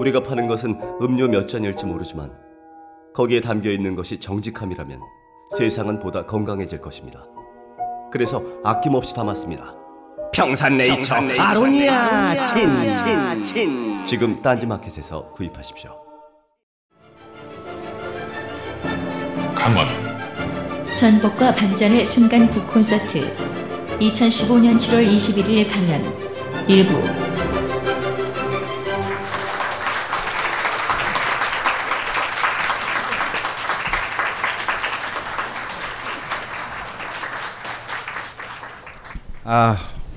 우리가 파는 것은 음료 몇 잔일지 모르지만 거기에 담겨있는 것이 정직함이라면 세상은 보다 건강해질 것입니다. 그래서 아낌없이 담았습니다. 평산네이처 아로니아 친. 지금 딴지마켓에서 구입하십시오. 강헌 전복과 반전의 순간 북콘서트 2015년 7월 21일 강연 일부.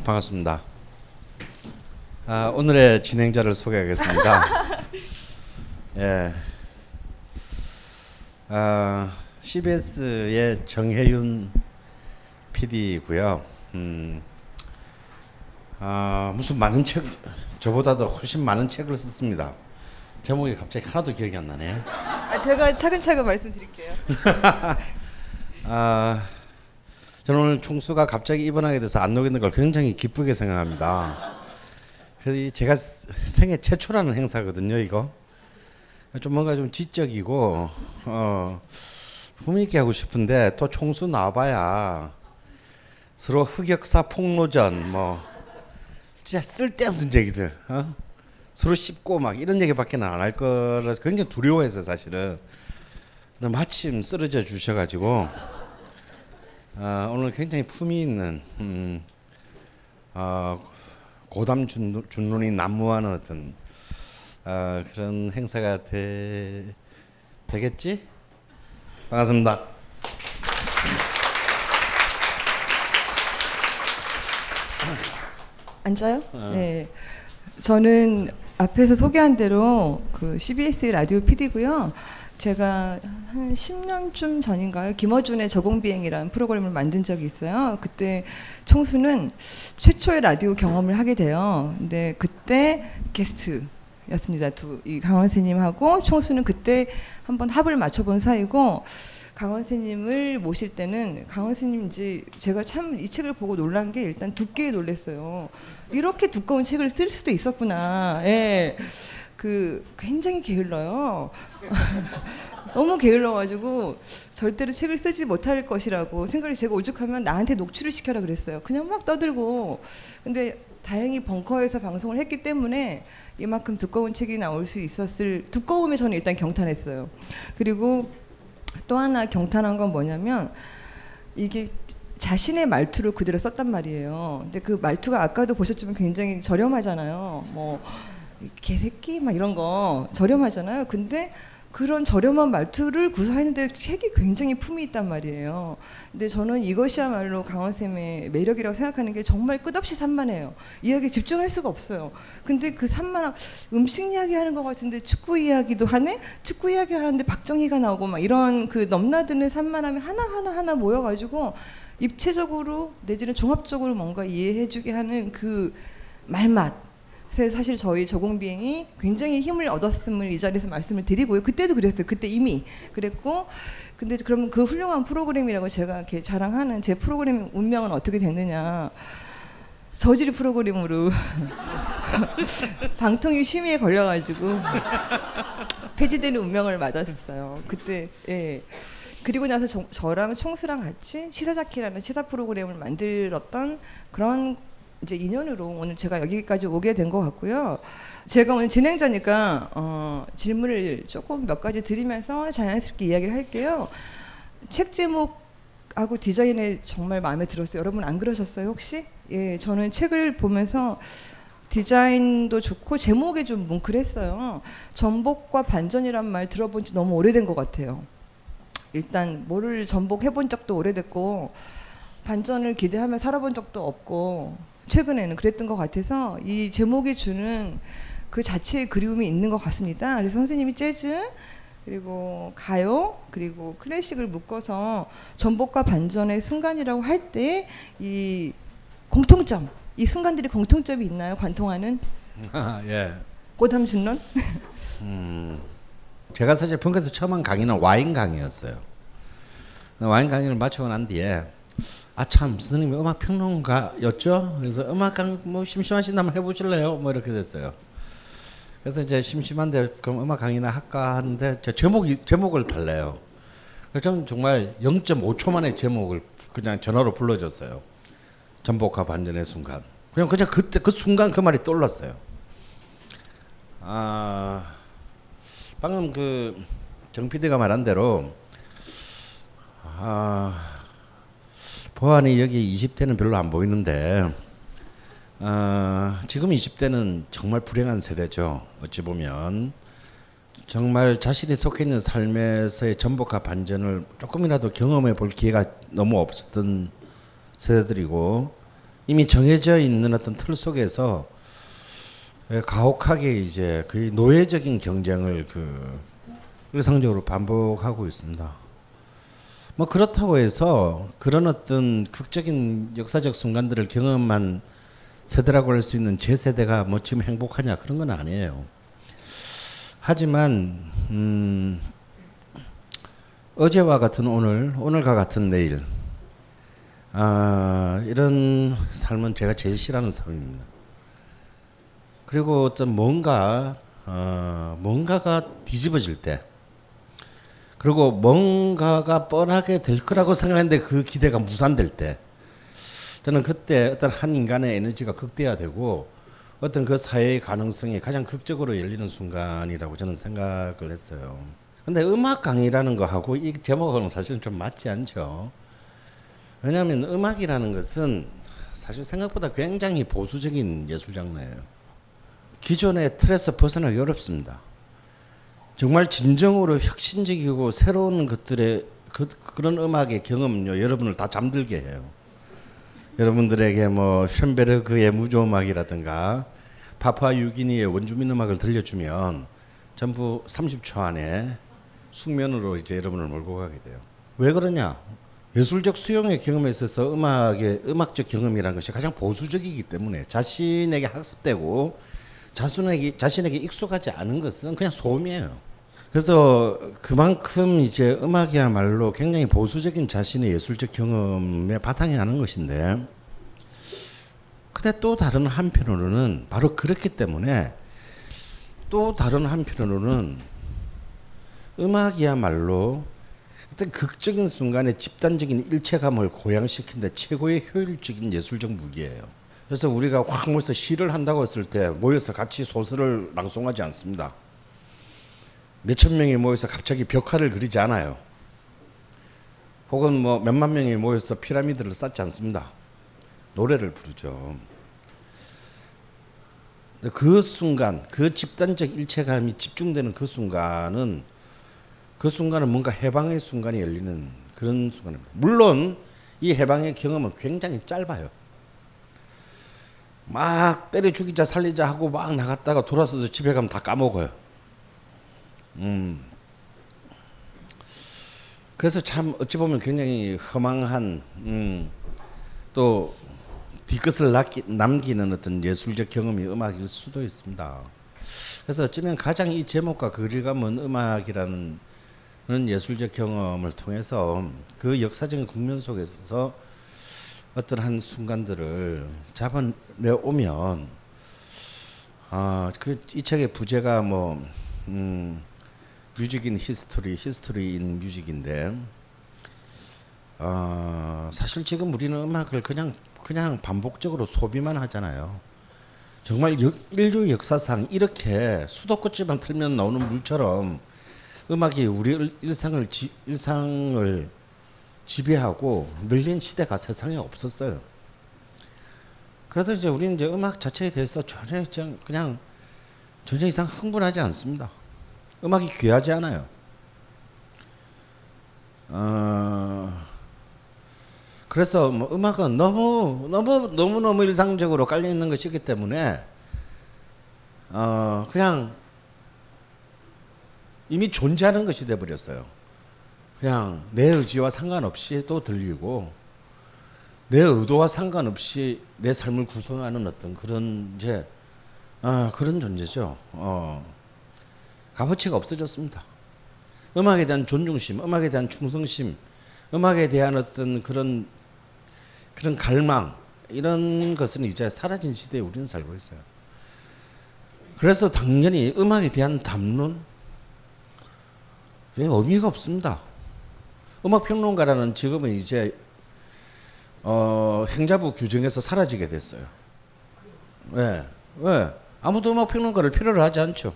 반갑습니다. 오늘의 진행자를 소개하겠습니다. 예. CBS의 정혜윤 PD고요. 무슨 많은 책, 저보다도 훨씬 많은 책을 썼습니다. 제목이 갑자기 하나도 기억이 안 나네. 제가 차근차근 말씀드릴게요. 저는 오늘 총수가 갑자기 입원하게 돼서 안 오게 된 걸 굉장히 기쁘게 생각합니다. 그래서 제가 생애 최초라는 행사거든요, 이거. 좀 뭔가 좀 지적이고 품위있게 하고 싶은데 또 총수 나와봐야 서로 흑역사 폭로전 뭐 진짜 쓸데없는 얘기들 서로 씹고 막 이런 얘기밖에 안 할 거라서 굉장히 두려워해서 사실은. 근데 마침 쓰러져 주셔가지고 오늘 굉장히 품위 있는 고담 준론이 난무하는 어떤 그런 행사가 되겠지? 반갑습니다. 앉아요? 네. 저는 앞에서 소개한 대로 그 CBS 라디오 PD고요. 제가 한 10년쯤 전인가요? 김어준의 저공비행이라는 프로그램을 만든 적이 있어요. 그때 총수는 최초의 라디오 경험을 하게 돼요. 근데 그때 게스트였습니다. 이 강헌 선생님하고 총수는 그때 한번 합을 맞춰본 사이고, 강헌 선생님을 모실 때는 강헌 선생님인지 제가 참 이 책을 보고 놀란 게 일단 두께에 놀랐어요. 이렇게 두꺼운 책을 쓸 수도 있었구나. 예. 굉장히 게을러요. 너무 게을러가지고 절대로 책을 쓰지 못할 것이라고 생각을 제가 오죽하면 나한테 녹취를 시켜라 그랬어요. 그냥 막 떠들고. 근데 다행히 벙커에서 방송을 했기 때문에 이만큼 두꺼운 책이 나올 수 있었을 두꺼움에 저는 일단 경탄했어요. 그리고 또 하나 경탄한 건 뭐냐면 이게 자신의 말투를 그대로 썼단 말이에요. 근데 그 말투가 아까도 보셨지만 굉장히 저렴하잖아요. 뭐 개새끼 막 이런 거 저렴하잖아요. 근데 그런 저렴한 말투를 구사했는데 책이 굉장히 품이 있단 말이에요. 근데 저는 이것이야말로 강헌쌤의 매력이라고 생각하는 게 정말 끝없이 산만해요. 이야기에 집중할 수가 없어요. 근데 그 산만한 음식 이야기 하는 것 같은데 축구 이야기도 하네? 축구 이야기 하는데 박정희가 나오고 막 이런 그 넘나드는 산만함이 하나하나 모여가지고 입체적으로 내지는 종합적으로 뭔가 이해해주게 하는 그 말맛. 그래서 사실 저희 저공비행이 굉장히 힘을 얻었음을 이 자리에서 말씀을 드리고요. 그때도 그랬어요. 그때 이미 그랬고, 근데 그러면 그 훌륭한 프로그램이라고 제가 이렇게 자랑하는 제 프로그램의 운명은 어떻게 됐느냐? 저질 프로그램으로 방통위 심의에 걸려가지고 폐지되는 운명을 맞았어요. 그때 예. 그리고 나서 저랑 총수랑 같이 시사자키라는 시사 프로그램을 만들었던 그런 이제 인연으로 오늘 제가 여기까지 오게 된 것 같고요. 제가 오늘 진행자니까 질문을 조금 몇 가지 드리면서 자연스럽게 이야기를 할게요. 책 제목하고 디자인에 정말 마음에 들었어요. 여러분 안 그러셨어요 혹시? 예, 저는 책을 보면서 디자인도 좋고 제목이 좀 뭉클했어요. 전복과 반전이란 말 들어본 지 너무 오래된 것 같아요. 일단 뭐를 전복해본 적도 오래됐고 반전을 기대하며 살아본 적도 없고 최근에는 그랬던 것 같아서 이 제목이 주는 그 자체의 그리움이 있는 것 같습니다. 그래서 선생님이 재즈 그리고 가요 그리고 클래식을 묶어서 전복과 반전의 순간이라고 할 때 이 공통점, 이 순간들이 공통점이 있나요? 관통하는? 예. 고담신론? 제가 사실 평가에서 처음 한 강의는 와인 강의였어요. 와인 강의를 마치고 난 뒤에 아 참 스님이 음악 평론가였죠. 그래서 음악 강의 뭐 심심하신 한번 해보실래요? 뭐 이렇게 됐어요. 그래서 이제 심심한데 그럼 음악 강의나 할까 하는데 제 제목을 달래요. 그래서 저는 정말 0.5초 만에 제목을 그냥 전화로 불러줬어요. 전복과 반전의 순간. 그냥 그때 그 순간 그 말이 떠올랐어요. 아 방금 그 정 PD가 말한 대로 보안이 여기 20대는 별로 안 보이는데 지금 20대는 정말 불행한 세대죠. 어찌 보면 정말 자신이 속해 있는 삶에서의 전복과 반전을 조금이라도 경험해 볼 기회가 너무 없었던 세대들이고 이미 정해져 있는 어떤 틀 속에서 가혹하게 이제 거의 노예적인 경쟁을 그 일상적으로 반복하고 있습니다. 뭐 그렇다고 해서 그런 어떤 극적인 역사적 순간들을 경험한 세대라고 할 수 있는 제 세대가 뭐 지금 행복하냐 그런 건 아니에요. 하지만 어제와 같은 오늘, 오늘과 같은 내일 이런 삶은 제가 제일 싫어하는 삶입니다. 그리고 어떤 뭔가가 뒤집어질 때, 그리고 뭔가가 뻔하게 될 거라고 생각했는데 그 기대가 무산될 때, 저는 그때 어떤 한 인간의 에너지가 극대화되고 어떤 그 사회의 가능성이 가장 극적으로 열리는 순간이라고 저는 생각을 했어요. 근데 음악 강의라는 거하고 이 제목하고는 사실은 좀 맞지 않죠. 왜냐하면 음악이라는 것은 사실 생각보다 굉장히 보수적인 예술 장르예요. 기존의 틀에서 벗어나기 어렵습니다. 정말 진정으로 혁신적이고 새로운 것들의 그런 음악의 경험요 여러분을 다 잠들게 해요. 여러분들에게 뭐 쇤베르크의 무조음악이라든가 파푸아뉴기니의 원주민 음악을 들려주면 전부 30초 안에 숙면으로 이제 여러분을 몰고 가게 돼요. 왜 그러냐? 예술적 수용의 경험에 있어서 음악적 경험이라는 것이 가장 보수적이기 때문에 자신에게 학습되고 자신에게 익숙하지 않은 것은 그냥 소음이에요. 그래서 그만큼 이제 음악이야말로 굉장히 보수적인 자신의 예술적 경험에 바탕이 나는 것인데, 근데 또 다른 한편으로는 바로 그렇기 때문에 또 다른 한편으로는 음악이야말로 어떤 극적인 순간에 집단적인 일체감을 고양시킨 데 최고의 효율적인 예술적 무기예요. 그래서 우리가 확 모여서 시를 한다고 했을 때 모여서 같이 소설을 낭송하지 않습니다. 몇천 명이 모여서 갑자기 벽화를 그리지 않아요. 혹은 뭐 몇만 명이 모여서 피라미드를 쌓지 않습니다. 노래를 부르죠. 그 순간, 그 집단적 일체감이 집중되는 그 순간은 뭔가 해방의 순간이 열리는 그런 순간입니다. 물론 이 해방의 경험은 굉장히 짧아요. 막 때려 죽이자 살리자 하고 막 나갔다가 돌아서서 집에 가면 다 까먹어요. 그래서 참 어찌 보면 굉장히 허망한 또 뒤끝을 남기는 어떤 예술적 경험이 음악일 수도 있습니다. 그래서 어쩌면 가장 이 제목과 거리감은 음악이라는 예술적 경험을 통해서 그 역사적인 국면 속에서 어떤 한 순간들을 잡아내오면, 이 책의 부제가 뭐 뮤직 인 히스토리, 히스토리 인 뮤직인데, 사실 지금 우리는 음악을 그냥 반복적으로 소비만 하잖아요. 정말 인류 역사상 이렇게 수도꼭지만 틀면 나오는 물처럼 음악이 우리 일상을 지배하고 늘린 시대가 세상에 없었어요. 그래도 이제 우리는 이제 음악 자체에 대해서 전혀 이상 흥분하지 않습니다. 음악이 귀하지 않아요. 그래서 뭐 음악은 너무 일상적으로 깔려 있는 것이기 때문에 그냥 이미 존재하는 것이 돼 버렸어요. 그냥 내 의지와 상관없이 또 들리고 내 의도와 상관없이 내 삶을 구성하는 어떤 그런 이제 그런 존재죠. 값어치가 없어졌습니다. 음악에 대한 존중심, 음악에 대한 충성심, 음악에 대한 어떤 그런 갈망, 이런 것은 이제 사라진 시대에 우리는 살고 있어요. 그래서 당연히 음악에 대한 담론, 의미가 없습니다. 음악평론가라는 지금은 이제 행자부 규정에서 사라지게 됐어요. 왜? 아무도 음악평론가를 필요로 하지 않죠.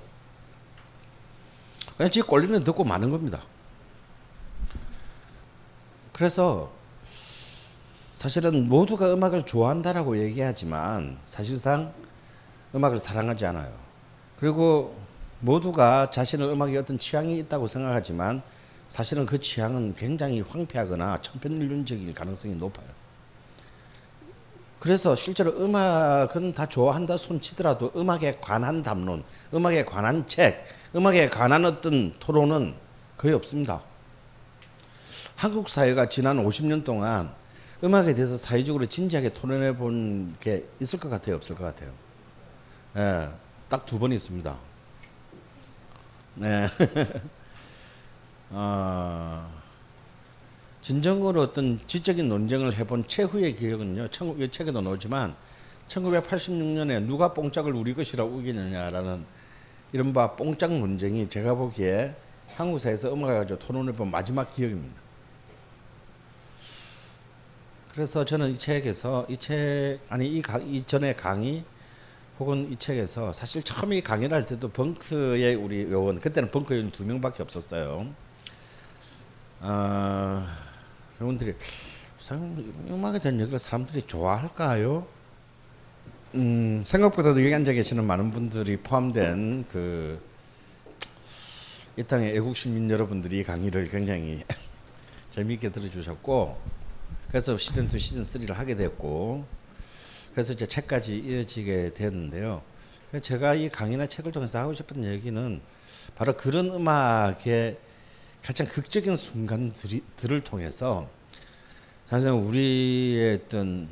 그냥 지 꼴리면 듣고 마는 겁니다. 그래서 사실은 모두가 음악을 좋아한다라고 얘기하지만 사실상 음악을 사랑하지 않아요. 그리고 모두가 자신의 음악에 어떤 취향이 있다고 생각하지만 사실은 그 취향은 굉장히 황폐하거나 천편일률적일 가능성이 높아요. 그래서 실제로 음악은 다 좋아한다 손치더라도 음악에 관한 담론, 음악에 관한 책, 음악에 관한 어떤 토론은 거의 없습니다. 한국 사회가 지난 50년 동안 음악에 대해서 사회적으로 진지하게 토론해 본 게 있을 것 같아요? 없을 것 같아요? 예, 딱 2번 있습니다. 네. 진정으로 어떤 지적인 논쟁을 해본 최후의 기억은요, 이 책에도 나오지만 1986년에 누가 뽕짝을 우리 것이라고 우기느냐라는 이른바 뽕짝 논쟁이 제가 보기에 한국 사회에서 음악을 가지고 토론을 해본 마지막 기억입니다. 그래서 저는 이 책에서 이전에 강의 혹은 이 책에서 사실 처음에 강의를 할 때도 벙커의 우리 요원, 그때는 벙커 요원 2명밖에 없었어요. 여러분들이 음악에 대한 얘기를 사람들이 좋아할까요? 생각보다도 여기 앉아 계시는 많은 분들이 포함된 이 땅의 애국 시민 여러분들이 강의를 굉장히 재미있게 들어주셨고, 그래서 시즌 2, 시즌 3를 하게 됐고, 그래서 이제 책까지 이어지게 됐는데요. 제가 이 강의나 책을 통해서 하고 싶은 얘기는 바로 그런 음악의 가장 극적인 순간들을 통해서 사실 우리의 어떤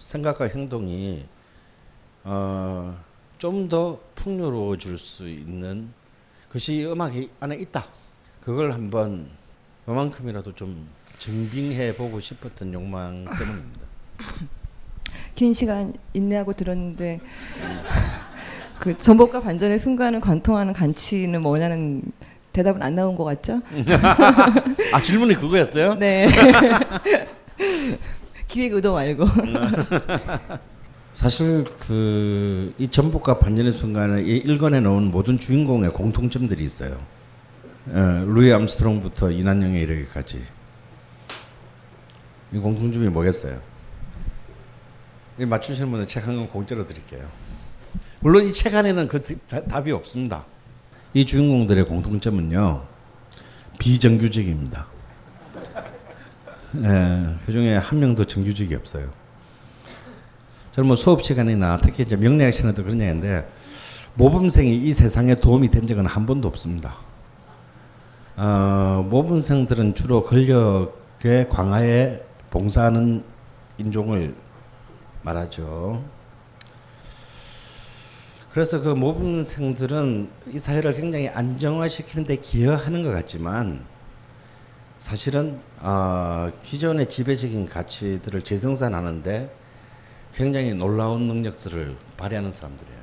생각과 행동이 좀 더 풍요로워질 수 있는 것이 음악 안에 있다. 그걸 한번 그만큼이라도 좀 증빙해보고 싶었던 욕망 때문입니다. 긴 시간 인내하고 들었는데 그 전복과 반전의 순간을 관통하는 간치는 뭐냐는 대답은 안 나온 것 같죠? 아, 질문이 그거였어요? 네. 기획 의도 말고. 사실 이 전복과 반전의 순간에 이 1권에 넣은 모든 주인공의 공통점들이 있어요. 루이 암스트롱부터 이난영에 이르기까지. 이 공통점이 뭐겠어요? 맞추시는 분은 책 한 권 공짜로 드릴게요. 물론 이 책 안에는 답이 없습니다. 이 주인공들의 공통점은요, 비정규직입니다. 예, 그중에 한 명도 정규직이 없어요. 저는 뭐 수업 시간이나 특히 이제 명리학 시간에도 그런 얘기인데, 모범생이 이 세상에 도움이 된 적은 한 번도 없습니다. 모범생들은 주로 권력의 광하에 봉사하는 인종을 말하죠. 그래서 그 모범생들은 이 사회를 굉장히 안정화시키는 데 기여하는 것 같지만 사실은 기존의 지배적인 가치들을 재생산하는데 굉장히 놀라운 능력들을 발휘하는 사람들이에요.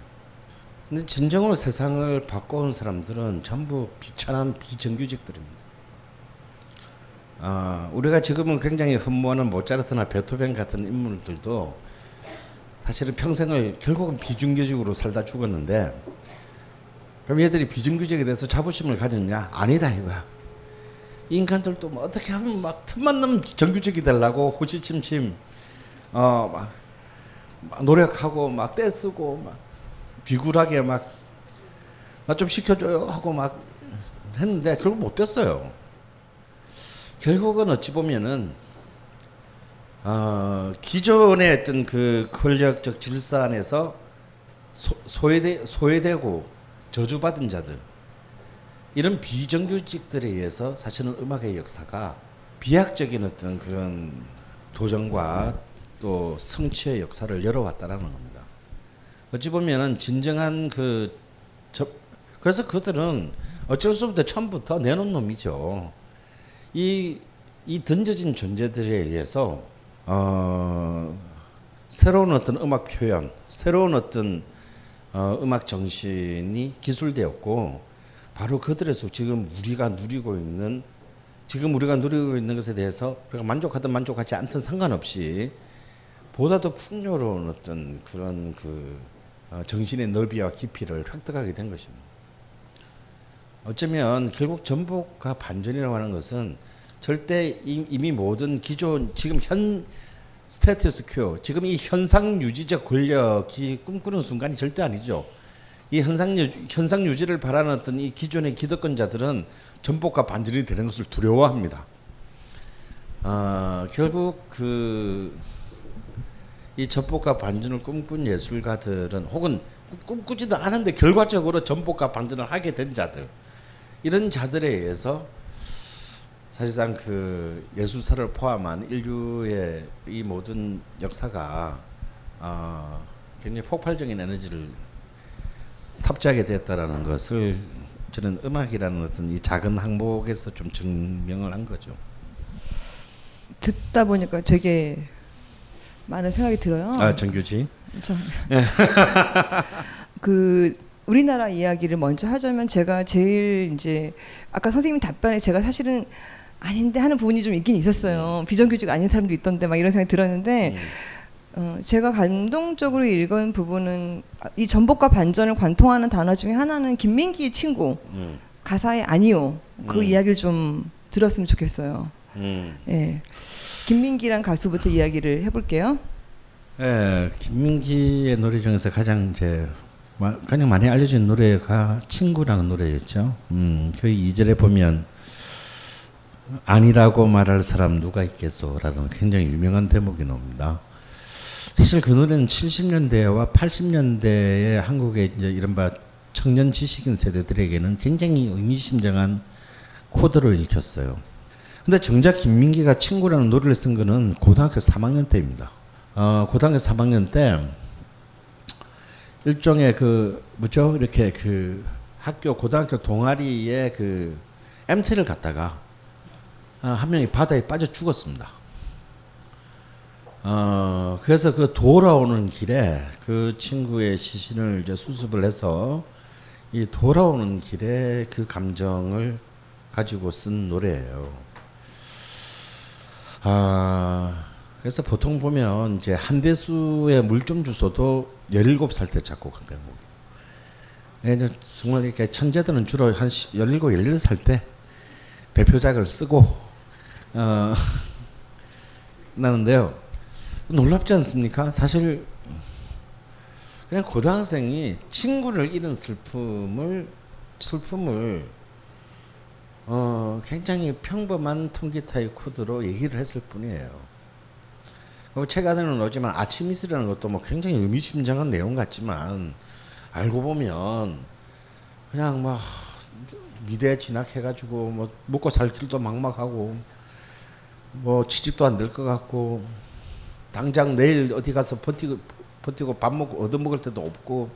근데 진정으로 세상을 바꿔온 사람들은 전부 비천한 비정규직들입니다. 우리가 지금은 굉장히 흠모하는 모차르트나 베토벤 같은 인물들도 사실은 평생을 결국은 비정규직으로 살다 죽었는데 그럼 얘들이 비정규직에 대해서 자부심을 가졌냐? 아니다 이거야. 인간들도 뭐 어떻게 하면 막 틈만 나면 정규직이 되려고 호시침침 막 노력하고 막 떼쓰고 막 비굴하게 막 나 좀 시켜줘요 하고 막 했는데 결국 못 됐어요. 결국은 어찌 보면은 기존의 어떤 그 권력적 질서 안에서 소외되고 저주받은 자들 이런 비정규직들에 의해서 사실은 음악의 역사가 비약적인 어떤 그런 도전과 또 성취의 역사를 열어왔다라는 겁니다. 어찌 보면은 진정한 그래서 그들은 어쩔 수 없이 처음부터 내놓은 놈이죠. 이 던져진 존재들에 의해서 새로운 어떤 음악 표현, 새로운 어떤 음악 정신이 기술되었고 바로 그들에서 지금 우리가 누리고 있는 것에 대해서 우리가 만족하든 만족하지 않든 상관없이 보다 더 풍요로운 어떤 그런 그 정신의 너비와 깊이를 획득하게 된 것입니다. 어쩌면 결국 전복과 반전이라고 하는 것은 절대 이미 모든 기존 지금 현 스테이터스 큐어 지금 이 현상 유지적 권력이 꿈꾸는 순간이 절대 아니죠. 이 현상 유지를 바라는 어떤 이 기존의 기득권자들은 전복과 반전이 되는 것을 두려워합니다. 결국 이 전복과 반전을 꿈꾼 예술가들은 혹은 꿈꾸지도 않은데 결과적으로 전복과 반전을 하게 된 자들 이런 자들에 의해서 사실상 그 예술사를 포함한 인류의 이 모든 역사가 굉장히 폭발적인 에너지를 탑재하게 되었다라는 것을 저는 음악이라는 어떤 이 작은 항목에서 좀 증명을 한 거죠. 듣다 보니까 되게 많은 생각이 들어요. 정규지. 그 우리나라 이야기를 먼저 하자면 제가 제일 이제 아까 선생님 답변에 제가 사실은 아닌데 하는 부분이 좀 있긴 있었어요. 비정규직 아닌 사람도 있던데 막 이런 생각이 들었는데 제가 감동적으로 읽은 부분은 이 전복과 반전을 관통하는 단어 중에 하나는 김민기의 친구 가사의 아니요 그 이야기를 좀 들었으면 좋겠어요. 예. 김민기란 가수부터 이야기를 해볼게요. 예, 김민기의 노래 중에서 가장 가장 많이 알려진 노래가 친구라는 노래였죠. 그 2절에 보면 아니라고 말할 사람 누가 있겠소라는 굉장히 유명한 대목이 나옵니다. 사실 그 노래는 70년대와 80년대의 한국의 이제 이른바 청년 지식인 세대들에게는 굉장히 의미심장한 코드로 읽혔어요. 근데 정작 김민기가 친구라는 노래를 쓴 거는 고등학교 3학년 때입니다. 고등학교 3학년 때 일종의 이렇게 그 학교 고등학교 동아리에 그 MT를 갔다가 한 명이 바다에 빠져 죽었습니다. 그래서 그 돌아오는 길에 그 친구의 시신을 이제 수습을 해서 이 돌아오는 길에 그 감정을 가지고 쓴 노래예요. 그래서 보통 보면 이제 한대수의 물 좀 주소도 17살 때 작곡한 대목이에요. 정말 이렇게 천재들은 주로 한 17, 18살 때 대표작을 쓰고 나는데요. 놀랍지 않습니까? 사실 그냥 고등학생이 친구를 잃은 슬픔을 굉장히 평범한 통기타의 코드로 얘기를 했을 뿐이에요. 책 안에는 오지만 아침 이슬이라는 것도 뭐 굉장히 의미심장한 내용 같지만 알고 보면 그냥 막 미대에 진학해가지고 뭐 먹고 살 길도 막막하고 뭐 취직도 안 될 것 같고 당장 내일 어디 가서 버티고 밥 먹고 얻어먹을 때도 없고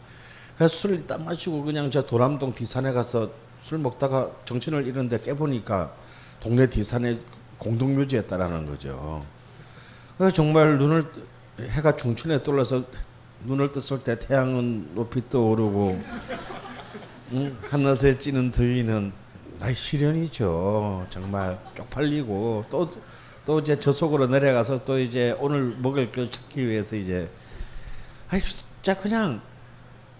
그래서 술을 딱 마시고 그냥 저 도람동 디산에 가서 술 먹다가 정신을 잃었는데 깨보니까 동네 디산에 공동묘지였다라는 거죠. 그래서 정말 눈을 해가 중천에 떠올라서 눈을 떴을 때 태양은 높이 떠오르고 하늘에 찌는 더위는 나의 시련이죠. 정말 쪽팔리고 또 이제 저 속으로 내려가서 또 이제 오늘 먹을 걸 찾기 위해서 이제 아니 진짜 그냥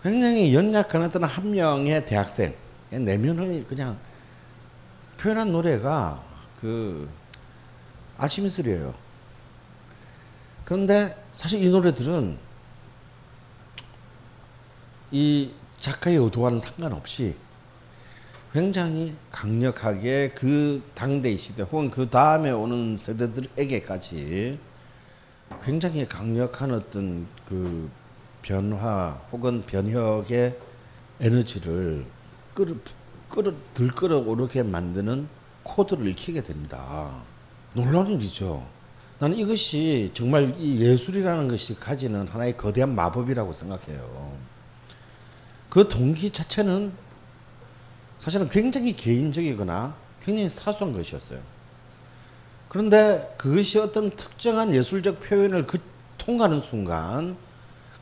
굉장히 연약한 어떤 한 명의 대학생 내면을 그냥 표현한 노래가 그 아침이슬이에요. 그런데 사실 이 노래들은 이 작가의 의도와는 상관없이 굉장히 강력하게 그 당대의 시대 혹은 그 다음에 오는 세대들에게까지 굉장히 강력한 어떤 그 변화 혹은 변혁의 에너지를 들끓어오르게 만드는 코드를 익히게 됩니다. 놀라운 일이죠. 나는 이것이 정말 이 예술이라는 것이 가지는 하나의 거대한 마법이라고 생각해요. 그 동기 자체는 사실은 굉장히 개인적이거나 굉장히 사소한 것이었어요. 그런데 그것이 어떤 특정한 예술적 표현을 통과하는 순간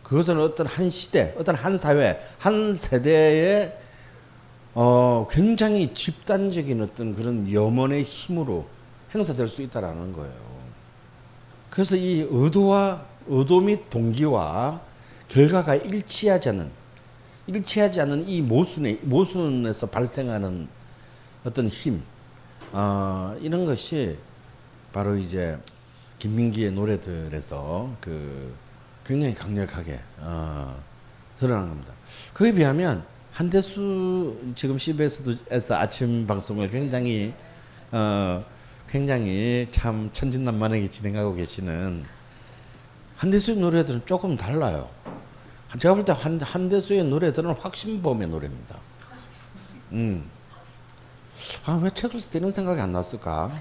그것은 어떤 한 시대, 어떤 한 사회, 한 세대의 굉장히 집단적인 어떤 그런 염원의 힘으로 행사될 수 있다라는 거예요. 그래서 이 의도 및 동기와 결과가 일치하지 않는 이 모순에서 발생하는 어떤 힘, 이런 것이 바로 이제 김민기의 노래들에서 그 굉장히 강력하게 드러나는 겁니다. 그에 비하면 한대수 지금 CBS에서 아침 방송을 굉장히 참 천진난만하게 진행하고 계시는 한대수의 노래들은 조금 달라요. 제가 볼 때 한대수의 노래들은 확신범의 노래입니다. 아, 왜 책을 쓸 때 이런 생각이 안 났을까?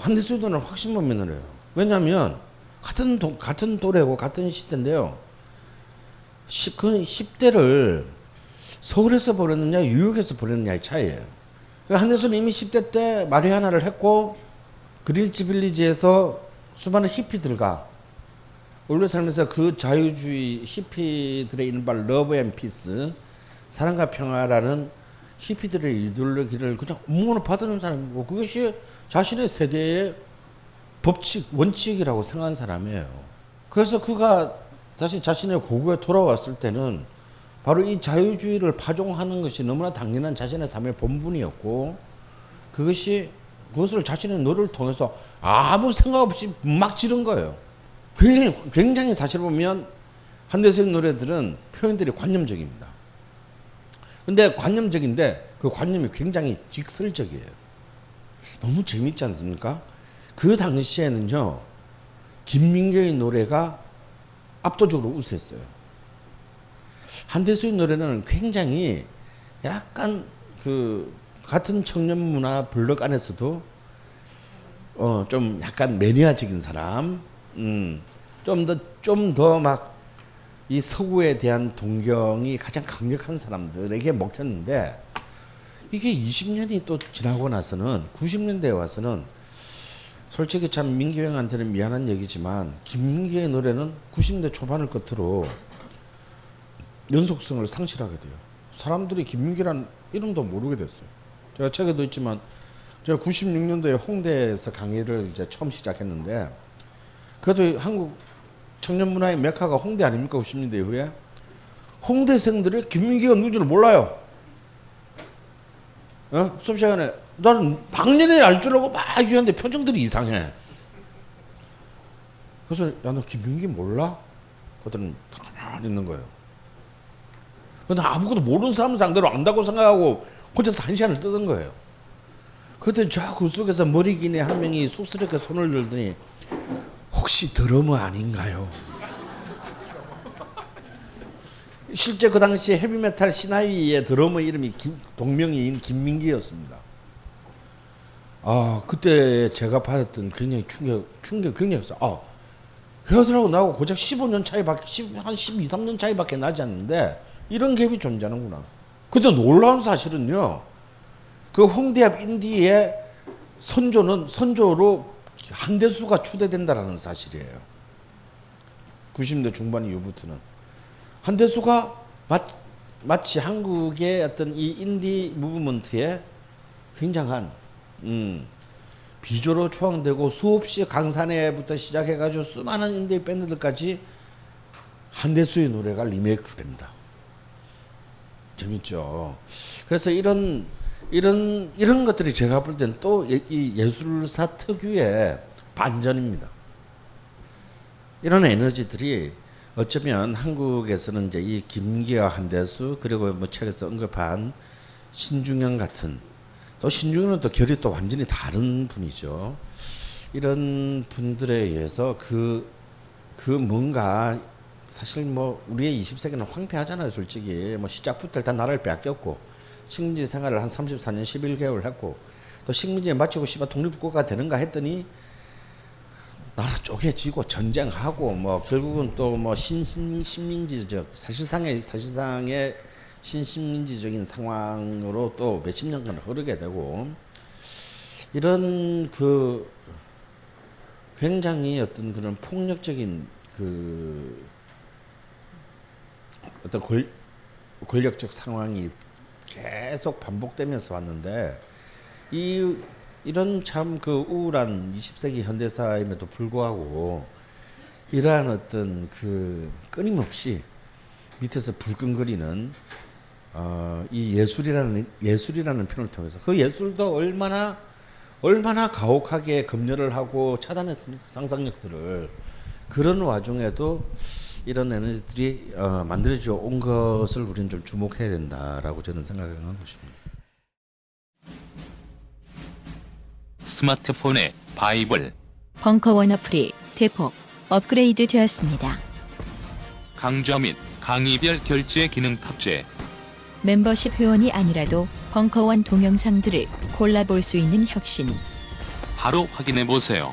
한대수의 노래는 확신범의 노래예요. 왜냐하면 같은 또래고 같은 시대인데요. 그 10대를 서울에서 보냈느냐 뉴욕에서 보냈느냐의 차이예요. 한대수는 이미 10대 때 마리아나를 했고 그린치 빌리지에서 수많은 히피들과 원래 살면서 그 자유주의 히피들의 이른바 러브 앤 피스, 사랑과 평화라는 히피들의 이데올로기를 그냥 묵묵히 받아놓은 사람이고 그것이 자신의 세대의 법칙, 원칙이라고 생각한 사람이에요. 그래서 그가 다시 자신의 고국에 돌아왔을 때는 바로 이 자유주의를 파종하는 것이 너무나 당연한 자신의 삶의 본분이었고 그것을 자신의 노래를 통해서 아무 생각 없이 막 지른 거예요. 굉장히 사실 보면 한대수의 노래들은 표현들이 관념적입니다. 근데 관념적인데 그 관념이 굉장히 직설적이에요. 너무 재밌지 않습니까? 그 당시에는요. 김민기의 노래가 압도적으로 우세했어요. 한대수의 노래는 굉장히 약간 그 같은 청년 문화 블록 안에서도 좀 약간 매니아적인 사람 좀 더 막 이 서구에 대한 동경이 가장 강력한 사람들에게 먹혔는데 이게 20년이 또 지나고 나서는 90년대에 와서는 솔직히 참 민기 형한테는 미안한 얘기지만 김민기의 노래는 90년대 초반을 끝으로 연속성을 상실하게 돼요. 사람들이 김민기란 이름도 모르게 됐어요. 제가 책에도 있지만 제가 96년도에 홍대에서 강의를 이제 처음 시작했는데 그래도 한국 청년 문화의 메카가 홍대 아닙니까? 90년대 이후에 홍대생들이 김민기가 누군지를 몰라요. 수업 시간에 나는 당연히 알 줄 알고 막 얘기하는데 표정들이 이상해. 그래서 야, 너 김민기 몰라? 그랬더니 가만히 있는 거예요. 근데 아무것도 모르는 사람 상대로 안다고 생각하고 혼자서 한 시간을 뜨던 거예요. 그때 저 굴속에서 머리 긴 애 한 명이 쑥스럽게 손을 들더니 혹시 드러머 아닌가요? 실제 그 당시 헤비메탈 시나위의 드러머 이름이 동명이인 김민기였습니다. 아, 그때 제가 받았던 굉장히 충격 굉장히 컸어요. 아, 회원들하고 나하고 고작 15년 차이밖에, 한 12, 13년 차이밖에 나지 않는데 이런 갭이 존재하는구나. 근데 놀라운 사실은요, 그 홍대 앞 인디의 선조로 한대수가 추대된다라는 사실이에요. 90년대 중반 이후부터는 한대수가 마치 한국의 어떤 이 인디 무브먼트의 굉장한 비조로 추앙되고 수없이 강산해부터 시작해가지고 수많은 인디 밴드들까지 한대수의 노래가 리메이크됩니다. 재밌죠. 그래서 이런 것들이 제가 볼 때는 또 이 예술사 특유의 반전입니다. 이런 에너지들이 어쩌면 한국에서는 이제 이 김기와 한대수 그리고 뭐 책에서 언급한 신중현 같은, 또 신중현은 또 결이 또 완전히 다른 분이죠. 이런 분들에 의해서 그 뭔가 사실 뭐 우리의 20세기는 황폐하잖아요. 솔직히 뭐 시작부터 일단 나라를 빼앗겼고 식민지 생활을 한 34년 11개월 했고 또 식민지에 마치고 씨발 독립국가가 되는가 했더니 나라 쪼개지고 전쟁하고 뭐 결국은 또 뭐 신민지적 사실상의 신민지적인 상황으로 또 몇십 년간 흐르게 되고, 이런 그 굉장히 어떤 그런 폭력적인 그 어떤 권력적 상황이 계속 반복되면서 왔는데 이런 참 그 우울한 20세기 현대사임에도 불구하고 이러한 어떤 그 끊임없이 밑에서 불끈거리는 이 예술이라는 표현을 통해서 그 예술도 얼마나 가혹하게 검열을 하고 차단했습니까? 상상력들을. 그런 와중에도 이런 에너지들이 만들어져 온 것을 우리는 좀 주목해야 된다라고 저는 생각하는 것입니다. 스마트폰의 바이블 벙커원 어플이 대폭 업그레이드 되었습니다. 강좌 및 강의별 결제 기능 탑재, 멤버십 회원이 아니라도 벙커원 동영상들을 골라볼 수 있는 혁신, 바로 확인해보세요.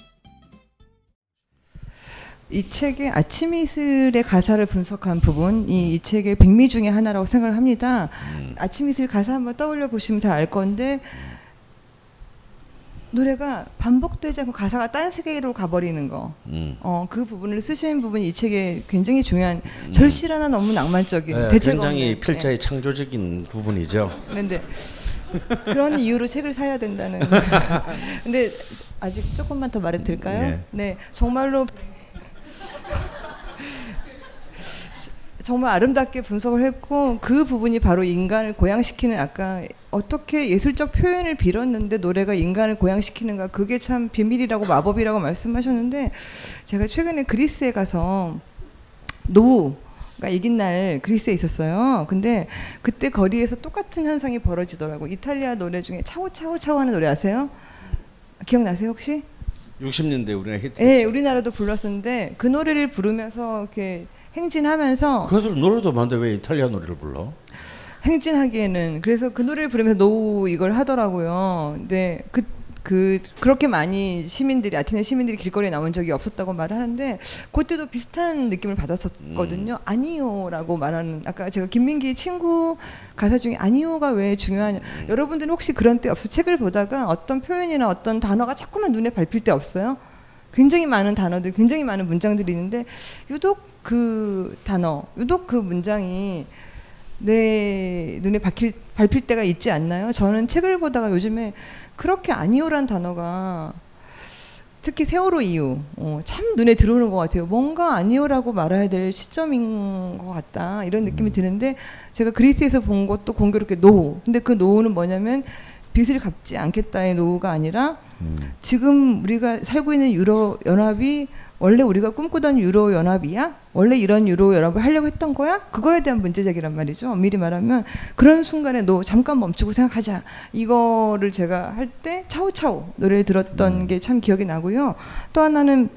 이 책의 아침이슬의 가사를 분석한 부분이 이 책의 백미 중에 하나라고 생각을 합니다. 아침이슬 가사 한번 떠올려 보시면 다 알 건데, 노래가 반복되지 않고 가사가 딴 세계로 가버리는 거. 그 부분을 쓰신 부분이 이 책의 굉장히 중요한, 절실한 한 너무 낭만적인, 네, 대책 없는. 굉장히 필자의 창조적인 부분이죠. 그런데 그런 이유로 책을 사야 된다는. 근데 아직 조금만 더 말해도 될까요? 네, 정말로. 정말 아름답게 분석을 했고, 그 부분이 바로 인간을 고양시키는, 아까 어떻게 예술적 표현을 빌었는데 노래가 인간을 고양시키는가, 그게 참 비밀이라고 마법이라고 말씀하셨는데, 제가 최근에 그리스에 가서 노우가 이긴 날 그리스에 있었어요. 근데 그때 거리에서 똑같은 현상이 벌어지더라고. 이탈리아 노래 중에 차오차오차오 하는 노래 아세요? 기억나세요 혹시? 60년대 우리나라 히트. 네, 우리나라도 불렀었는데 그 노래를 부르면서 이렇게 행진하면서. 그것도 노래도 많은데 왜 이탈리아 노래를 불러? 행진하기에는. 그래서 그 노래를 부르면서 노우 이걸 하더라고요. 근데 그렇게 많이 시민들이, 아테네 시민들이 길거리에 나온 적이 없었다고 말을 하는데, 그때도 비슷한 느낌을 받았었거든요. 아니요라고 말하는, 아까 제가 김민기 친구 가사 중에 아니요가 왜 중요하냐, 여러분들은 혹시 그런 때 없어요? 책을 보다가 어떤 표현이나 어떤 단어가 자꾸만 눈에 밟힐 때 없어요? 굉장히 많은 단어들, 굉장히 많은 문장들이 있는데, 유독 그 문장이 내 눈에 밟힐 때가 있지 않나요? 저는 책을 보다가 요즘에 그렇게 아니오란 단어가, 특히 세월호 이후 참 눈에 들어오는 것 같아요. 뭔가 아니오라고 말아야 될 시점인 것 같다, 이런 느낌이 드는데, 제가 그리스에서 본 것도 공교롭게 노후. 근데 그 노후는 뭐냐면 빚을 갚지 않겠다의 노후가 아니라, 지금 우리가 살고 있는 유로연합이 원래 우리가 꿈꾸던 유로연합이야? 원래 이런 유로연합을 하려고 했던 거야? 그거에 대한 문제제기란 말이죠. 미리 말하면 그런 순간에 잠깐 멈추고 생각하자, 이거를 제가 할 때 차우차우 노래를 들었던 게 참 기억이 나고요. 또 하나는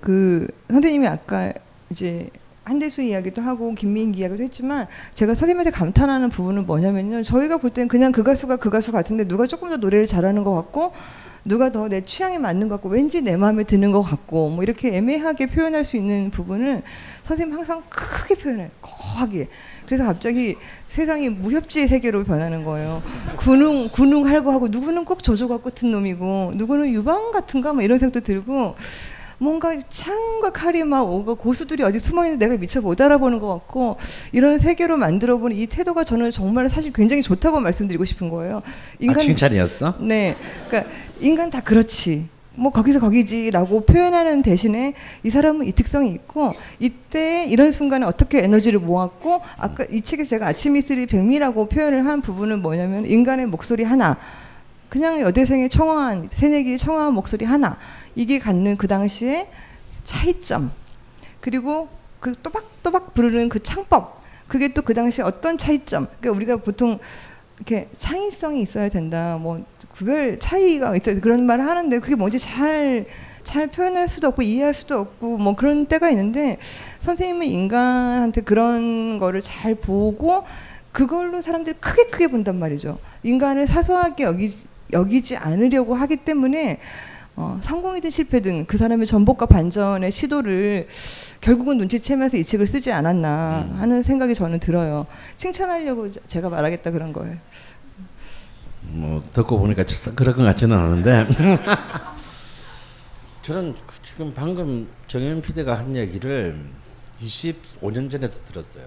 그 선생님이 아까 이제 한대수 이야기도 하고 김민기 이야기도 했지만, 제가 선생님한테 감탄하는 부분은 뭐냐면요, 저희가 볼 때는 그냥 그 가수가 그 가수 같은데 누가 조금 더 노래를 잘하는 것 같고, 누가 더 내 취향에 맞는 것 같고, 왠지 내 마음에 드는 것 같고, 뭐 이렇게 애매하게 표현할 수 있는 부분을 선생님 항상 크게 표현해요, 거하게. 그래서 갑자기 세상이 무협지의 세계로 변하는 거예요. 군웅 할거하고, 누구는 꼭 조조가 같은 놈이고, 누구는 유방 같은가, 뭐 이런 생각도 들고, 뭔가 창과 카리마, 오가 고수들이 어디 숨어있는데 내가 미처 못 알아보는 것 같고, 이런 세계로 만들어보는 이 태도가 저는 정말 사실 굉장히 좋다고 말씀드리고 싶은 거예요. 인간, 칭찬이었어? 네. 그러니까 인간 다 그렇지, 뭐 거기서 거기지라고 표현하는 대신에, 이 사람은 이 특성이 있고, 이때 이런 순간에 어떻게 에너지를 모았고, 아까 이 책에서 제가 아침 이슬이 백미라고 표현을 한 부분은 뭐냐면, 인간의 목소리 하나, 그냥 여대생의 청아한, 새내기의 청아한 목소리 하나, 이게 갖는 그 당시의 차이점, 그리고 그 또박또박 부르는 그 창법, 그게 또 그 당시에 어떤 차이점, 그러니까 우리가 보통 이렇게 창의성이 있어야 된다, 뭐 구별 차이가 있어야 그런 말을 하는데, 그게 뭔지 잘 표현할 수도 없고 이해할 수도 없고 뭐 그런 때가 있는데, 선생님은 인간한테 그런 거를 잘 보고 그걸로 사람들이 크게 본단 말이죠. 인간을 사소하게 여기지 않으려고 하기 때문에, 성공이든 실패든 그 사람의 전복과 반전의 시도를 결국은 눈치채면서 이 책을 쓰지 않았나 하는 생각이 저는 들어요. 칭찬하려고 제가 말하겠다 그런 거예요. 뭐 듣고 보니까 그럴 것 같지는 않은데 저는 지금 방금 정혜윤 PD가 한 얘기를 25년 전에도 들었어요.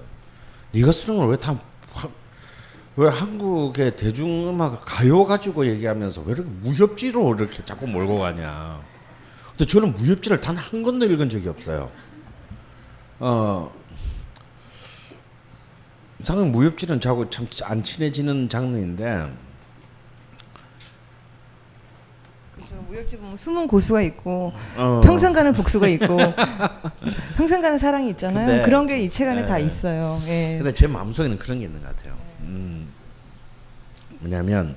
네가 수능을 왜 한국의 대중음악 가요 가지고 얘기하면서 왜 이렇게 무협지로 이렇게 자꾸 몰고 가냐. 근데 저는 무협지를 단 한 권도 읽은 적이 없어요. 이상하게 무협지는 자꾸 참 안 친해지는 장르인데. 그렇죠. 무협지 보면 숨은 고수가 있고, 평생 가는 복수가 있고, 평생 가는 사랑이 있잖아요. 근데, 그런 게 이 책 안에 다 있어요. 예. 근데 제 마음속에는 그런 게 있는 것 같아요. 뭐냐면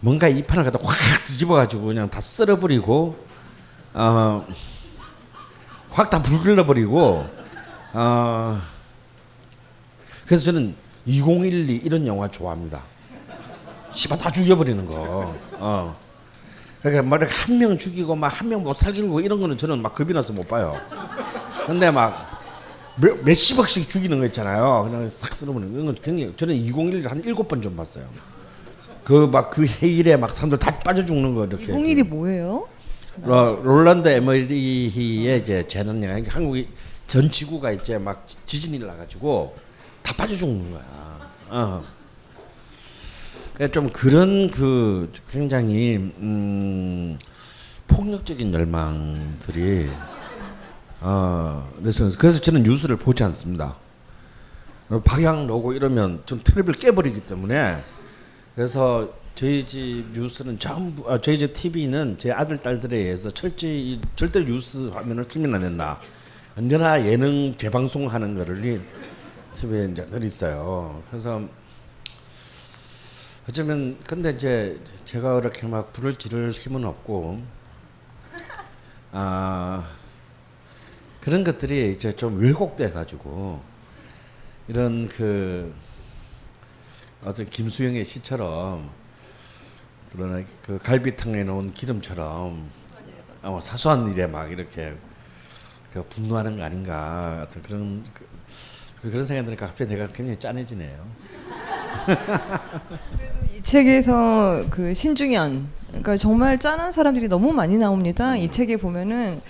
뭔가 이 판을 갖다 확 뒤집어가지고 그냥 다 쓸어버리고 확 다 불글러버리고 그래서 저는 2012 이런 영화 좋아합니다. 씨발 다 죽여버리는 거. 그러니까 막 한 명 죽이고 막 한 명 못 살리고 이런 거는 저는 막 겁이 나서 못 봐요. 근데 막 몇십억씩 죽이는 거 있잖아요. 그냥 싹 쓸어버리는 건 굉장히, 저는 2011 한 7번 좀 봤어요. 그 막 그 해일에 막 사람들 다 빠져 죽는 거 이렇게. 2011이 뭐예요? 롤란드 에머리히의 이제 재난이야. 한국이 전 지구가 이제 막 지진이 나가지고 다 빠져 죽는 거야. 그러니까 좀 그런 그 굉장히 폭력적인 열망들이. 그래서 저는 뉴스를 보지 않습니다. 방향 나오고 이러면 좀 텔레비를 깨버리기 때문에. 그래서 저희 집 뉴스는 전부, 저희 집 TV는 제 아들 딸들에 의해서 철저히 절대 뉴스 화면을 틀면 안 된다. 언제나 예능 재방송하는 거를 TV에 늘 있어요. 그래서 어쩌면 근데 이제 제가 그렇게 막 불을 지를 힘은 없고 그런 것들이 이제 좀 왜곡돼 가지고 이런 그 어제 김수영의 시처럼 그러나 그 갈비탕에 넣은 기름처럼 사소한 일에 막 이렇게 분노하는 거 아닌가 같은 그런 생각이 드니까 갑자기 내가 굉장히 짠해지네요. 그래도 이 책에서 그 신중현, 그러니까 정말 짠한 사람들이 너무 많이 나옵니다. 이 책에 보면은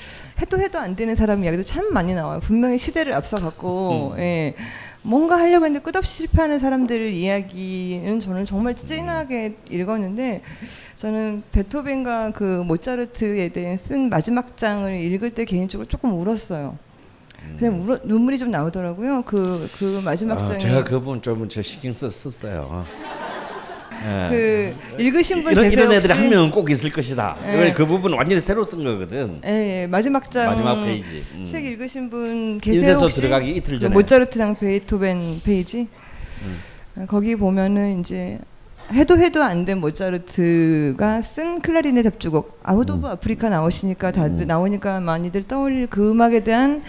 해도 안 되는 사람 이야기도 참 많이 나와요. 분명히 시대를 앞서갔고, 예, 뭔가 하려고 했는데 끝없이 실패하는 사람들 이야기는 저는 정말 찐하게 읽었는데, 저는 베토벤과 그 모차르트에 대해 쓴 마지막 장을 읽을 때 개인적으로 조금 울었어요. 그냥 눈물이 좀 나오더라고요. 그 마지막 장에 제가 그 부분 좀 제 신경 썼어요. 네. 그 읽으신 분 이런 애들이 한 명은 꼭 있을 것이다. 네. 그 부분 완전히 새로 쓴 거거든. 네, 마지막 페이지. 책 읽으신 분 계세요? 인쇄소 들어가기 이틀 전에. 모차르트랑 베토벤 페이지. 거기 보면은 이제 해도 안 된 모차르트가 쓴 클라리넷 협주곡 아웃 오브 아프리카 나오시니까 다들 나오니까 많이들 떠올릴 그 음악에 대한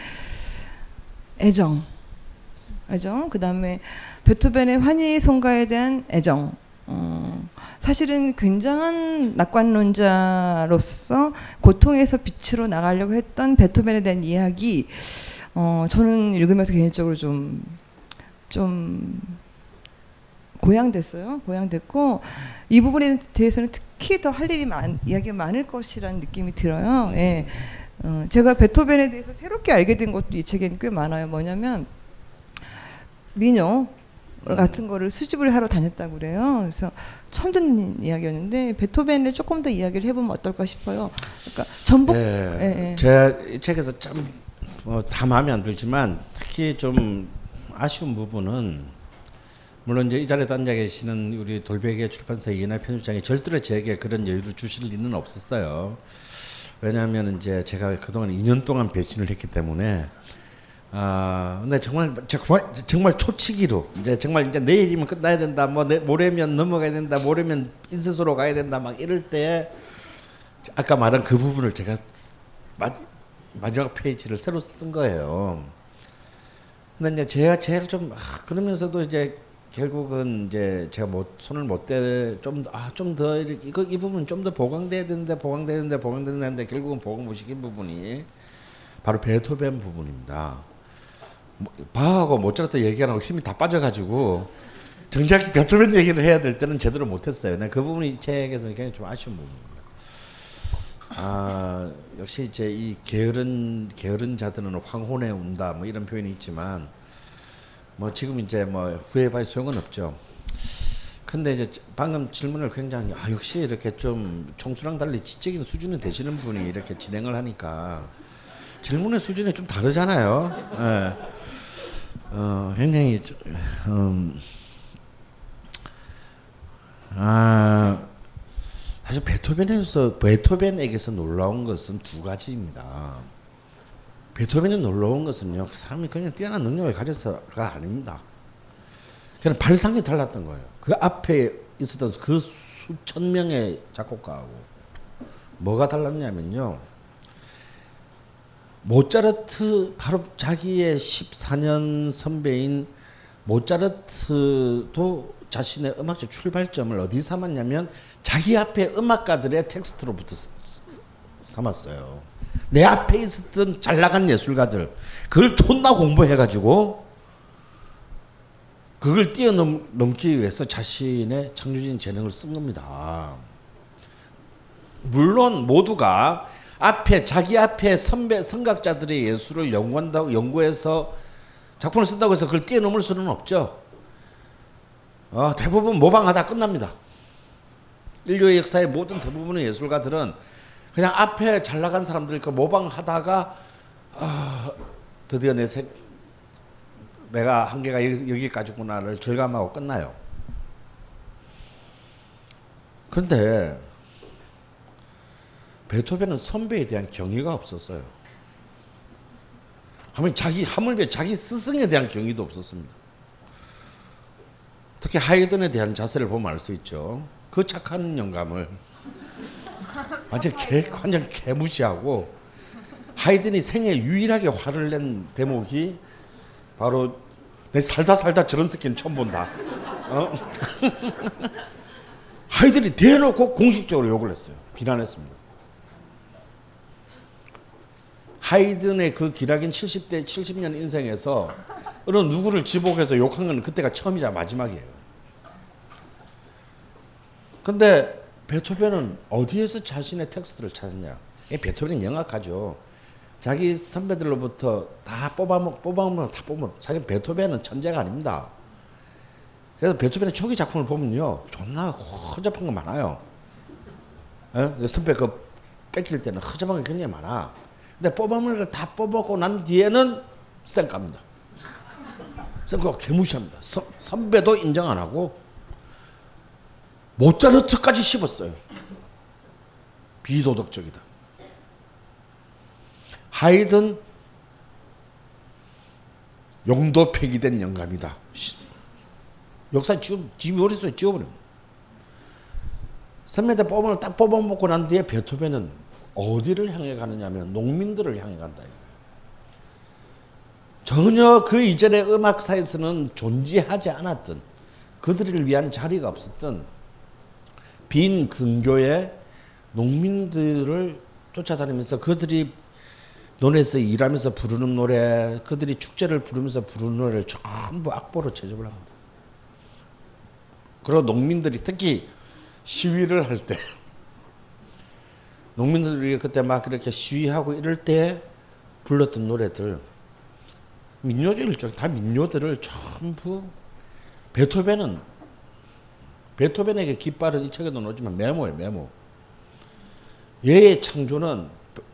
애정, 그 다음에 베토벤의 환희송가에 대한 애정. 사실은 굉장한 낙관론자로서 고통에서 빛으로 나가려고 했던 베토벤에 대한 이야기, 저는 읽으면서 개인적으로 좀 고향됐고, 이 부분에 대해서는 특히 더 할 일이 이야기가 많을 것이라는 느낌이 들어요. 예. 제가 베토벤에 대해서 새롭게 알게 된 것도 이 책에는 꽤 많아요. 뭐냐면 민요 같은 거를 수집을 하러 다녔다고 그래요. 그래서 처음 듣는 이야기였는데 베토벤을 조금 더 이야기를 해보면 어떨까 싶어요. 그러니까 전복. 예. 제 책에서 참 다 마음에 안 들지만 특히 좀 아쉬운 부분은, 물론 이제 이 자리에 앉아 계시는 우리 돌베개 출판사 이인하 편집장이 절대로 제게 그런 여유를 주실 리는 없었어요. 왜냐하면 이제 제가 그동안 2년 동안 배신을 했기 때문에, 근데 정말 초치기로 이제 내일이면 끝나야 된다, 모레면 넘어가야 된다, 모레면 인쇄소로 가야 된다, 막 이럴 때 아까 말한 그 부분을 제가 마지막 페이지를 새로 쓴 거예요. 근데 이제 제가 제일 좀 그러면서도 이제 결국은 이제 제가 손을 못 대, 좀 더 이 부분 좀 더 보강돼야 되는데 하는데 결국은 보강 못 시킨 부분이 바로 베토벤 부분입니다. 바하고 모차르트 얘기하고 힘이 다 빠져가지고 정작 베토벤 얘기를 해야 될 때는 제대로 못했어요. 그 부분이 이 책에서는 굉장히 좀 아쉬운 부분입니다. 역시 이제 이 게으른 자들은 황혼에 운다, 이런 표현이 있지만. 지금 이제 후회해봐야 소용은 없죠. 근데 이제 방금 질문을 굉장히 역시 이렇게 좀 청수랑 달리 지적인 수준이 되시는 분이 이렇게 진행을 하니까 질문의 수준이 좀 다르잖아요. 네. 굉장히 사실 베토벤에게서 놀라운 것은 두 가지입니다. 베토벤이 놀라운 것은요, 그 사람이 그냥 뛰어난 능력을 가져서가 아닙니다. 그냥 발상이 달랐던 거예요. 그 앞에 있었던 그 수천 명의 작곡가하고 뭐가 달랐냐면요, 모차르트, 바로 자기의 14년 선배인 모차르트도 자신의 음악적 출발점을 어디 삼았냐면 자기 앞에 음악가들의 텍스트로부터 삼았어요. 내 앞에 있었던 잘나간 예술가들, 그걸 존나 공부해가지고 그걸 뛰어넘기 위해서 자신의 창조적인 재능을 쓴 겁니다. 물론 모두가 자기 앞에 선각자들의 예술을 연구해서 작품을 쓴다고 해서 그걸 뛰어넘을 수는 없죠. 대부분 모방하다 끝납니다. 인류의 역사의 모든 대부분의 예술가들은 그냥 앞에 잘 나간 사람들 모방하다가 드디어 내가 한계가 여기까지구나를 절감하고 끝나요. 그런데 베토벤은 선배에 대한 경의가 없었어요. 하물며 자기 스승에 대한 경의도 없었습니다. 특히 하이든에 대한 자세를 보면 알 수 있죠. 그 착한 영감을 완전 개무시하고, 하이든이 생애 유일하게 화를 낸 대목이 바로 내 살다 저런 새끼는 처음 본다. 어? 하이든이 대놓고 공식적으로 욕을 했어요. 비난했습니다. 하이든의 그 기나긴 70년 인생에서 어느 누구를 지목해서 욕한 건 그때가 처음이자 마지막이에요. 근데 베토벤은 어디에서 자신의 텍스트를 찾았냐? 베토벤은 영악하죠. 자기 선배들로부터 다 뽑아먹으면 사실 베토벤은 천재가 아닙니다. 그래서 베토벤의 초기 작품을 보면요, 존나 허접한 거 많아요. 예? 선배 그 뺏길 때는 허접한 게 굉장히 많아. 근데 뽑아먹는 걸 다 뽑아먹고 난 뒤에는 쌩까입니다. 쌩까가 개무시합니다. 선배도 인정 안 하고 모차르트까지 씹었어요. 비도덕적이다. 하이든 용도 폐기된 영감이다. 역사 지 머릿속에 지워버립니다. 선배들 뽑아먹을 딱 뽑아먹고 난 뒤에 베토벤은 어디를 향해 가느냐 하면 농민들을 향해 간다. 전혀 그 이전의 음악사에서는 존재하지 않았던, 그들을 위한 자리가 없었던 빈 근교의 농민들을 쫓아다니면서 그들이 논에서 일하면서 부르는 노래, 그들이 축제를 부르면서 부르는 노래를 전부 악보로 제작을 합니다. 그리고 농민들이 특히 시위를 할 때, 농민들이 그때 막 그렇게 시위하고 이럴 때 불렀던 노래들, 민요죠. 일종 다 민요들을 전부 베토벤에게 깃발은 이 책에도 넣지만 메모예요, 메모. 얘의 창조는,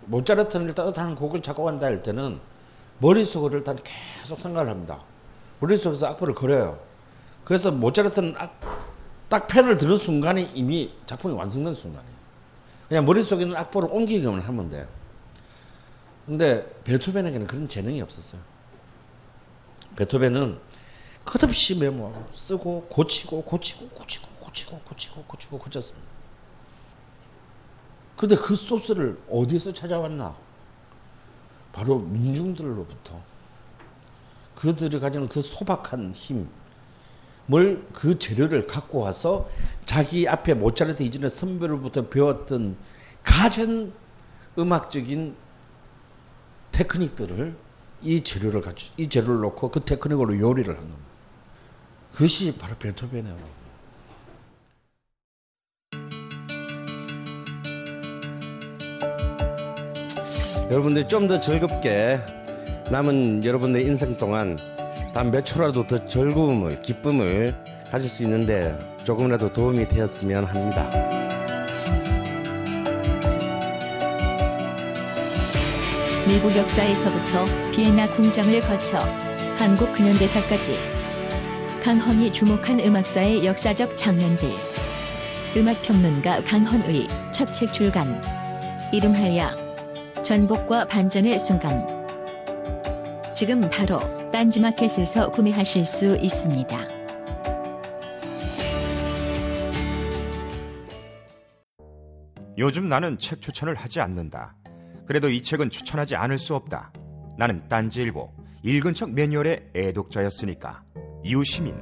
모차르트는 따뜻한 곡을 작곡한다 할 때는 머릿속으로 일단 계속 생각을 합니다. 머릿속에서 악보를 그려요. 그래서 모차르트는 딱 펜을 드는 순간이 이미 작품이 완성된 순간이에요. 그냥 머릿속에 있는 악보를 옮기기만 하면 돼요. 근데 베토벤에게는 그런 재능이 없었어요. 베토벤은 끝없이 메모하고 쓰고 고치고 고쳤습니다. 근데 그 소스를 어디에서 찾아왔나? 바로 민중들로부터. 그들이 가지는 그 소박한 힘을, 그 재료를 갖고 와서 자기 앞에 모차르트 이전의 선배로부터 배웠던 가진 음악적인 테크닉들을, 이 재료를 놓고 그 테크닉으로 요리를 한 겁니다. 그것이 바로 베토벤의 음악입니다. 여러분들이 좀 더 즐겁게 남은 여러분들의 인생 동안 단 몇 초라도 더 즐거움을, 기쁨을 가질 수 있는데 조금이라도 도움이 되었으면 합니다. 미국 역사에서부터 비엔나 궁정을 거쳐 한국 근현대사까지 강헌이 주목한 음악사의 역사적 장면들. 음악평론가 강헌의 첫 책 출간. 이름하여 전복과 반전의 순간. 지금 바로 딴지마켓에서 구매하실 수 있습니다. 요즘 나는 책 추천을 하지 않는다. 그래도 이 책은 추천하지 않을 수 없다. 나는 딴지일보 읽은 척 매뉴얼의 애독자였으니까. 유시민.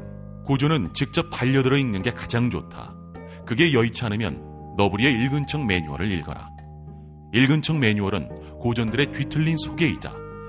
고전은 직접 반려들어 읽는 게 가장 좋다. 그게 여의치 않으면 너부리의 읽은 척 매뉴얼을 읽어라. 읽은 척 매뉴얼은 고전들의 뒤틀린 소개이자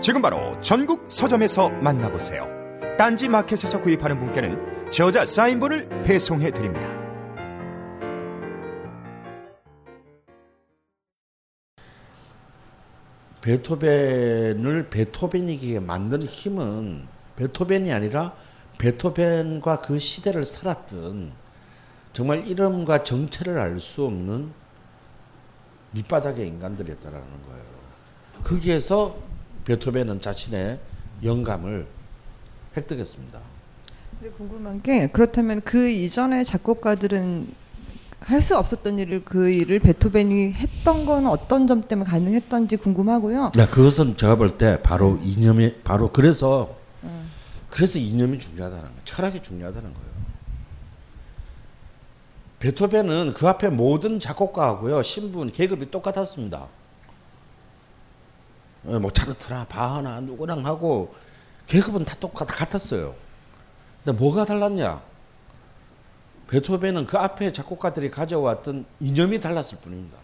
지금 바로 전국 서점에서 만나보세요. 딴지 마켓에서 구입하는 분께는 저자 사인본을 배송해드립니다. 베토벤을 베토벤이게 만든 힘은 베토벤이 아니라 베토벤과 그 시대를 살았던 정말 이름과 정체를 알 수 없는 밑바닥의 인간들이었다라는 거예요. 거기에서 베토벤은 자신의 영감을 획득했습니다. 근데 궁금한 게 그렇다면 그 이전의 작곡가들은 할 수 없었던 일을 그 일을 베토벤이 했던 건 어떤 점 때문에 가능했던지 궁금하고요. 네, 그것은 제가 볼 때 바로 이념이 바로 그래서 이념이 중요하다는 거예요. 철학이 중요하다는 거예요. 베토벤은 그 앞에 모든 작곡가하고요 신분 계급이 똑같았습니다. 모차르트나 바하나 누구랑 하고 계급은 다 똑같았어요. 근데 뭐가 달랐냐? 베토벤은 그 앞에 작곡가들이 가져왔던 이념이 달랐을 뿐입니다.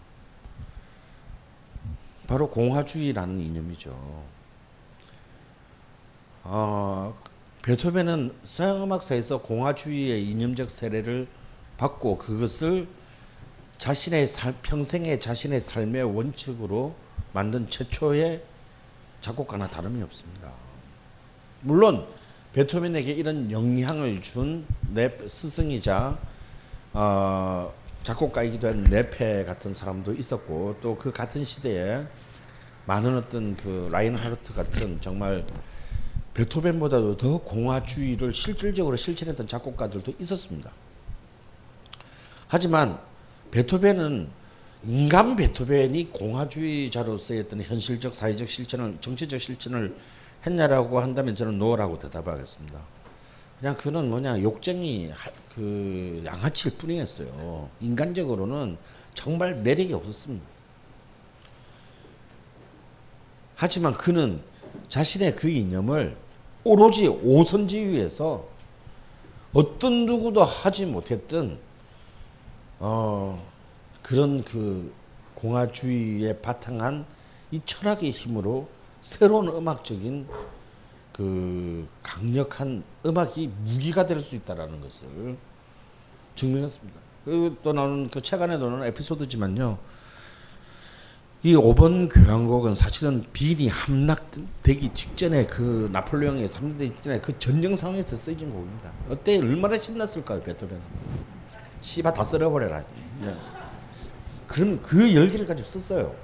바로 공화주의라는 이념이죠. 베토벤은 서양음악사에서 공화주의의 이념적 세례를 받고 그것을 자신의 평생의 자신의 삶의 원칙으로 만든 최초의 작곡가나 다름이 없습니다. 물론 베토벤에게 이런 영향을 준 내 스승이자 작곡가이기도 한 네페 같은 사람도 있었고 또 그 같은 시대에 많은 어떤 그 라인하르트 같은 정말 베토벤보다도 더 공화주의를 실질적으로 실천했던 작곡가들도 있었습니다. 하지만 베토벤은 인간 베토벤이 공화주의자로서의 어떤 현실적 사회적 실천을 정치적 실천을 했냐라고 한다면 저는 노라고 대답하겠습니다. 그냥 그는 뭐냐 욕쟁이 그 양아치일 뿐이었어요. 인간적으로는 정말 매력이 없었습니다. 하지만 그는 자신의 그 이념을 오로지 오선지위에서 어떤 누구도 하지 못했던 그런 그 공화주의에 바탕한 이 철학의 힘으로 새로운 음악적인 그 강력한 음악이 무기가 될 수 있다라는 것을 증명했습니다. 그 또 나오는 그 책 안에도 나오는 에피소드지만요. 이 5번 교향곡은 사실은 비리 함락되기 직전에 그 나폴레옹의 3대 직전에 그 전쟁 상황에서 쓰여진 곡입니다. 어때 얼마나 신났을까요, 베토벤은? 씨바 다 쓸어버려라. 네. 그럼 그 열기를 가지고 썼어요.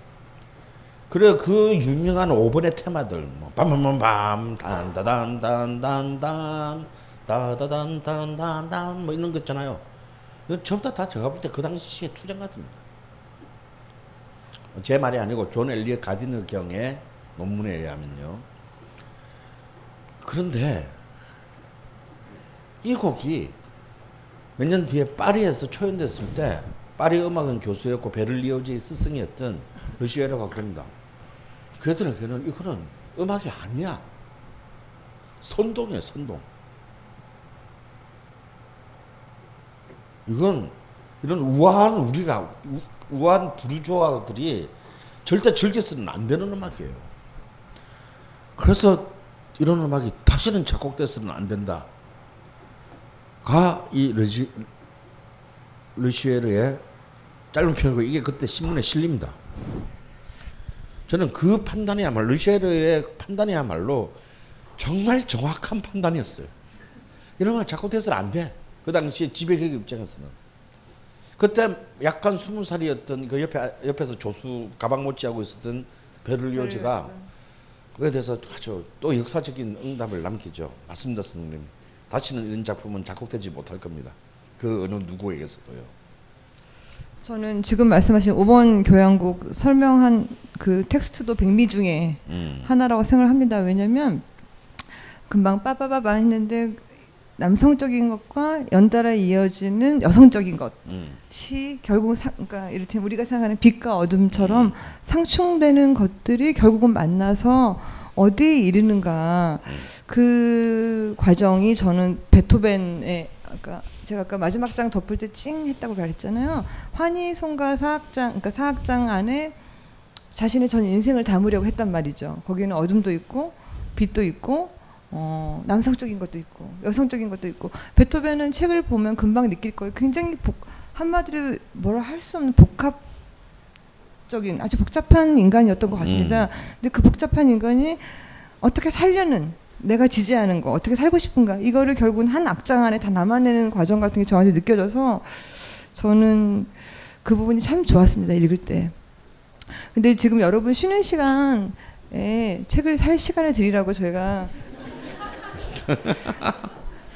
그래 그 유명한 5번의 테마들 뭐 밤밤밤 단다단단단단 다다단단단단 뭐 이런 거 있잖아요. 이거 전부 다 제가 볼 때 그 당시에 투쟁 같습니다. 제 말이 아니고 존 엘리엇 가디너 경의 논문에 의하면요. 그런데 이 곡이 몇 년 뒤에 파리에서 초연됐을 때 파리 음악은 교수였고 베를리오즈의 스승이었던 러시아라고 그럽니다. 그들에게는 이거는 음악이 아니야. 선동이에요, 선동. 이건 이런 우아한 우리가 우한 부르주아들이 절대 즐겨서는 안 되는 음악이에요. 그래서 이런 음악이 다시는 작곡돼서는 안 된다가 이 르시에르의 짧은 편이고 이게 그때 신문에 실립니다. 저는 그 판단이야말로 르시에르의 판단이야말로 정말 정확한 판단이었어요. 이런 음악 작곡돼서는 안 돼. 그 당시에 지배계급 입장에서는. 그때 약간 20살이었던 그 옆에서 조수 가방 못지하고 있었던 베를리오즈가 그에 대해서 아주 또 역사적인 응답을 남기죠. 맞습니다, 선생님. 다시는 이런 작품은 작곡되지 못할 겁니다. 그 어느 누구에게서도요. 저는 지금 말씀하신 5번 교향곡 설명한 그 텍스트도 백미 중에 하나라고 생각을 합니다. 왜냐하면 금방 빠바바바 했는데 남성적인 것과 연달아 이어지는 여성적인 것이 결국 그러니까 이를테면 우리가 생각하는 빛과 어둠처럼 상충되는 것들이 결국은 만나서 어디에 이르는가 그 과정이 저는 베토벤의 아까 제가 아까 마지막 장 덮을 때 찡 했다고 말했잖아요. 환희송가 사악장 그러니까 사악장 안에 자신의 전 인생을 담으려고 했단 말이죠. 거기는 어둠도 있고 빛도 있고 남성적인 것도 있고 여성적인 것도 있고 베토벤은 책을 보면 금방 느낄 거예요. 굉장히 한마디로 뭐라 할 수 없는 복합적인 아주 복잡한 인간이었던 것 같습니다. 근데 그 복잡한 인간이 어떻게 살려는 내가 지지하는 거 어떻게 살고 싶은가 이거를 결국은 한 악장 안에 다 남아내는 과정 같은 게 저한테 느껴져서 저는 그 부분이 참 좋았습니다. 읽을 때. 근데 지금 여러분 쉬는 시간에 책을 살 시간을 드리라고 저희가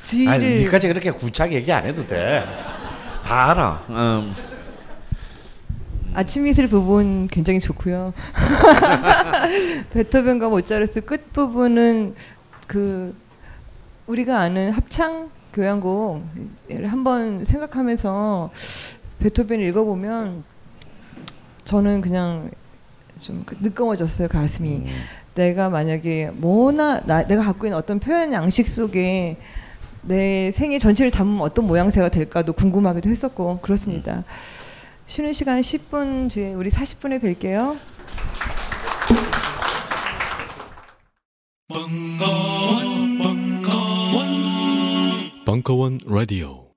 지휘를 아니 니까지 그렇게 구차하게 얘기 안 해도 돼. 다 알아. 아침 이슬 부분 굉장히 좋고요. 베토벤과 모차르트 끝 부분은 그 우리가 아는 합창 교향곡을 한번 생각하면서 베토벤을 읽어보면 저는 그냥 좀 느껴워졌어요. 가슴이. 내가 만약에 내가 갖고 있는 어떤 표현 양식 속에 내 생애 전체를 담으면 어떤 모양새가 될까도 궁금하기도 했었고 그렇습니다. 쉬는 시간 10분 뒤에 우리 40분에 뵐게요. 벙커원 라디오